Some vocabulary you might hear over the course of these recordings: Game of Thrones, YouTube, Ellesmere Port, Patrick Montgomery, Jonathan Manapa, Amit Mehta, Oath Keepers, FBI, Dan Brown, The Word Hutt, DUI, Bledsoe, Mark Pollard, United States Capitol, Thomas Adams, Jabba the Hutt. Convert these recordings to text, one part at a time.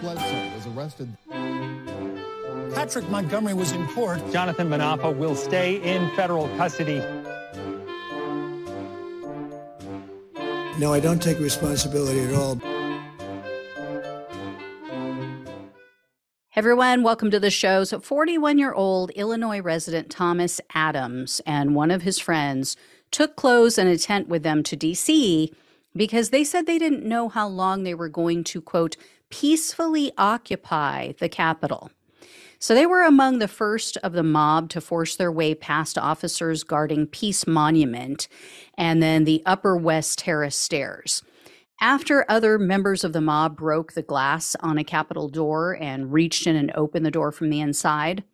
Bledsoe was arrested. Patrick Montgomery was in court. Jonathan Manapa will stay in federal custody. No, I don't take responsibility at all. Everyone, welcome to the show. So 41-year-old Illinois resident Thomas Adams and one of his friends took clothes and a tent with them to D.C. because they said they didn't know how long they were going to, quote, peacefully occupy the Capitol. So they were among the first of the mob to force their way past officers guarding Peace Monument and then the Upper West Terrace stairs. After other members of the mob broke the glass on a Capitol door and reached in and opened the door from the inside,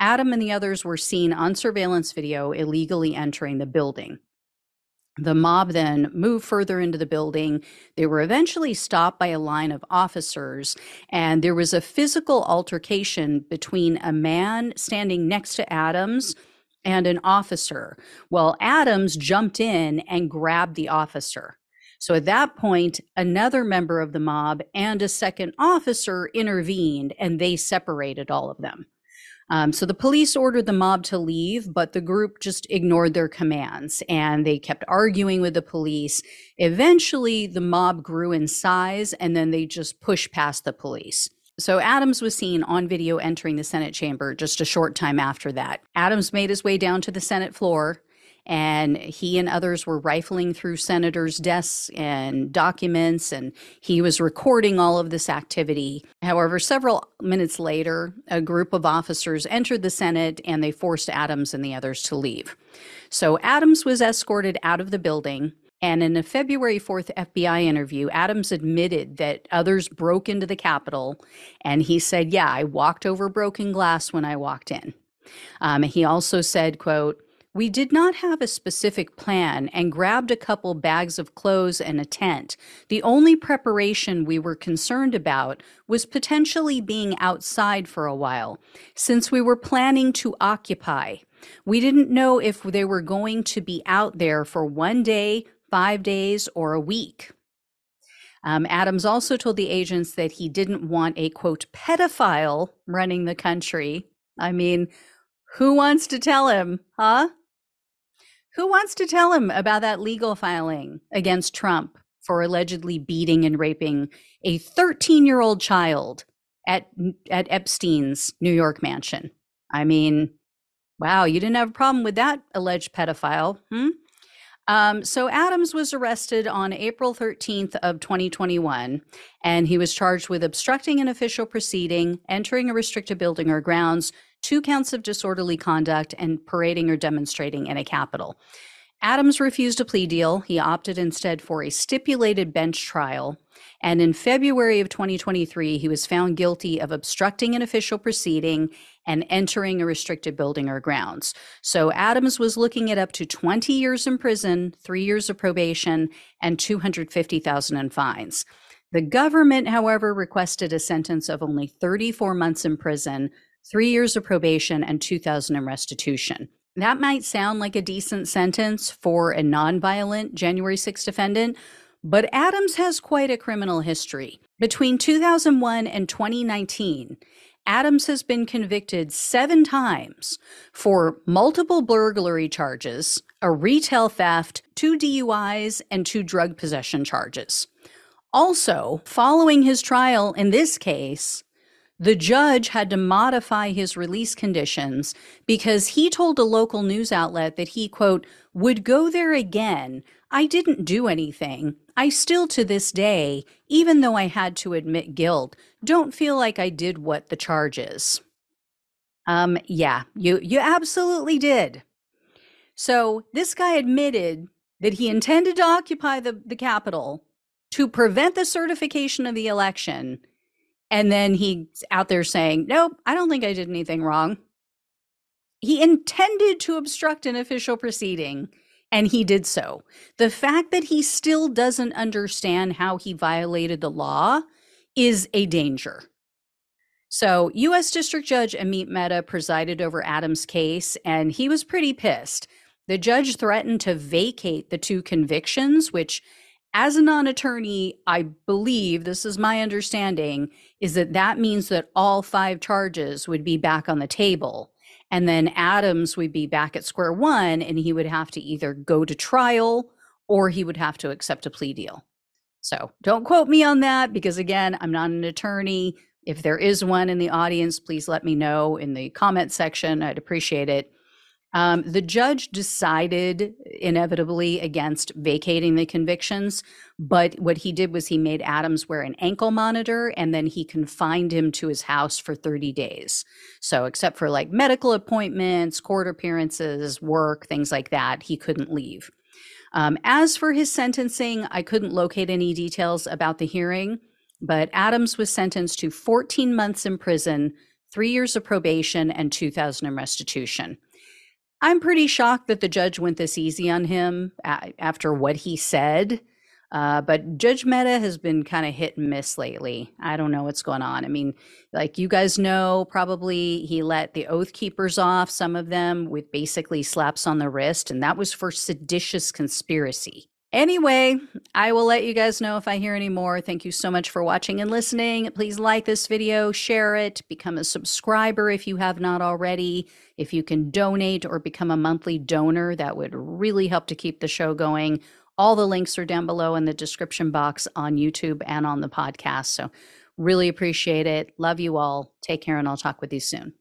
Adam and the others were seen on surveillance video illegally entering the building. The mob then moved further into the building. They were eventually stopped by a line of officers, and there was a physical altercation between a man standing next to Adams and an officer, while Adams jumped in and grabbed the officer. So at that point, another member of the mob and a second officer intervened, and they separated all of them. So the police ordered the mob to leave, but the group just ignored their commands, and they kept arguing with the police. Eventually, the mob grew in size, and then they just pushed past the police. So Adams was seen on video entering the Senate chamber just a short time after that. Adams made his way down to the Senate floor, and he and others were rifling through senators' desks and documents, and he was recording all of this activity. However, several minutes later, a group of officers entered the Senate, and they forced Adams and the others to leave. So Adams was escorted out of the building, and in a February 4th FBI interview, Adams admitted that others broke into the Capitol, and he said, yeah, I walked over broken glass when I walked in. He also said, quote, "We did not have a specific plan and grabbed a couple bags of clothes and a tent. The only preparation we were concerned about was potentially being outside for a while, since we were planning to occupy. We didn't know if they were going to be out there for 1 day, 5 days, or a week." Adams also told the agents that he didn't want a, quote, pedophile running the country. I mean, who wants to tell him, huh? Who wants to tell him about that legal filing against Trump for allegedly beating and raping a 13-year-old child at Epstein's New York mansion? I mean, wow, you didn't have a problem with that alleged pedophile, So Adams was arrested on April 13th of 2021, and he was charged with obstructing an official proceeding, entering a restricted building or grounds, 2 counts of disorderly conduct, and parading or demonstrating in a Capitol. Adams refused a plea deal. He opted instead for a stipulated bench trial. And in February of 2023, he was found guilty of obstructing an official proceeding and entering a restricted building or grounds. So Adams was looking at up to 20 years in prison, 3 years of probation, and $250,000 in fines. The government, however, requested a sentence of only 34 months in prison, 3 years of probation, and $2,000 in restitution. That might sound like a decent sentence for a nonviolent January 6 defendant, but Adams has quite a criminal history. Between 2001 and 2019, Adams has been convicted 7 times for multiple burglary charges, a retail theft, 2 DUIs, and 2 drug possession charges. Also, following his trial in this case, the judge had to modify his release conditions because he told a local news outlet that he, quote, would go there again. I didn't do anything. I still to this day, even though I had to admit guilt, don't feel like I did what the charge is. Yeah, you absolutely did. So this guy admitted that he intended to occupy the Capitol to prevent the certification of the election. And then he's out there saying, nope, I don't think I did anything wrong. He intended to obstruct an official proceeding, and he did so. The fact that he still doesn't understand how he violated the law is a danger. So U.S. District Judge Amit Mehta presided over Adams' case, and he was pretty pissed. The judge threatened to vacate the 2 convictions, which as a non-attorney, I believe, this is my understanding, is that that means that all 5 charges would be back on the table. And then Adams would be back at square one, and he would have to either go to trial or he would have to accept a plea deal. So don't quote me on that, because again, I'm not an attorney. If there is one in the audience, please let me know in the comment section. I'd appreciate it. The judge decided inevitably against vacating the convictions, but what he did was he made Adams wear an ankle monitor, and then he confined him to his house for 30 days. So except for like medical appointments, court appearances, work, things like that, he couldn't leave. As for his sentencing, I couldn't locate any details about the hearing, but Adams was sentenced to 14 months in prison, 3 years of probation, and $2,000 in restitution. I'm pretty shocked that the judge went this easy on him after what he said, but Judge Mehta has been kind of hit and miss lately. I don't know what's going on. I mean, like you guys know, probably he let the Oath Keepers off, some of them, with basically slaps on the wrist, and that was for seditious conspiracy. Anyway, I will let you guys know if I hear any more. Thank you so much for watching and listening. Please like this video, share it, become a subscriber if you have not already. If you can donate or become a monthly donor, that would really help to keep the show going. All the links are down below in the description box on YouTube and on the podcast. So really appreciate it. Love you all. Take care, and I'll talk with you soon.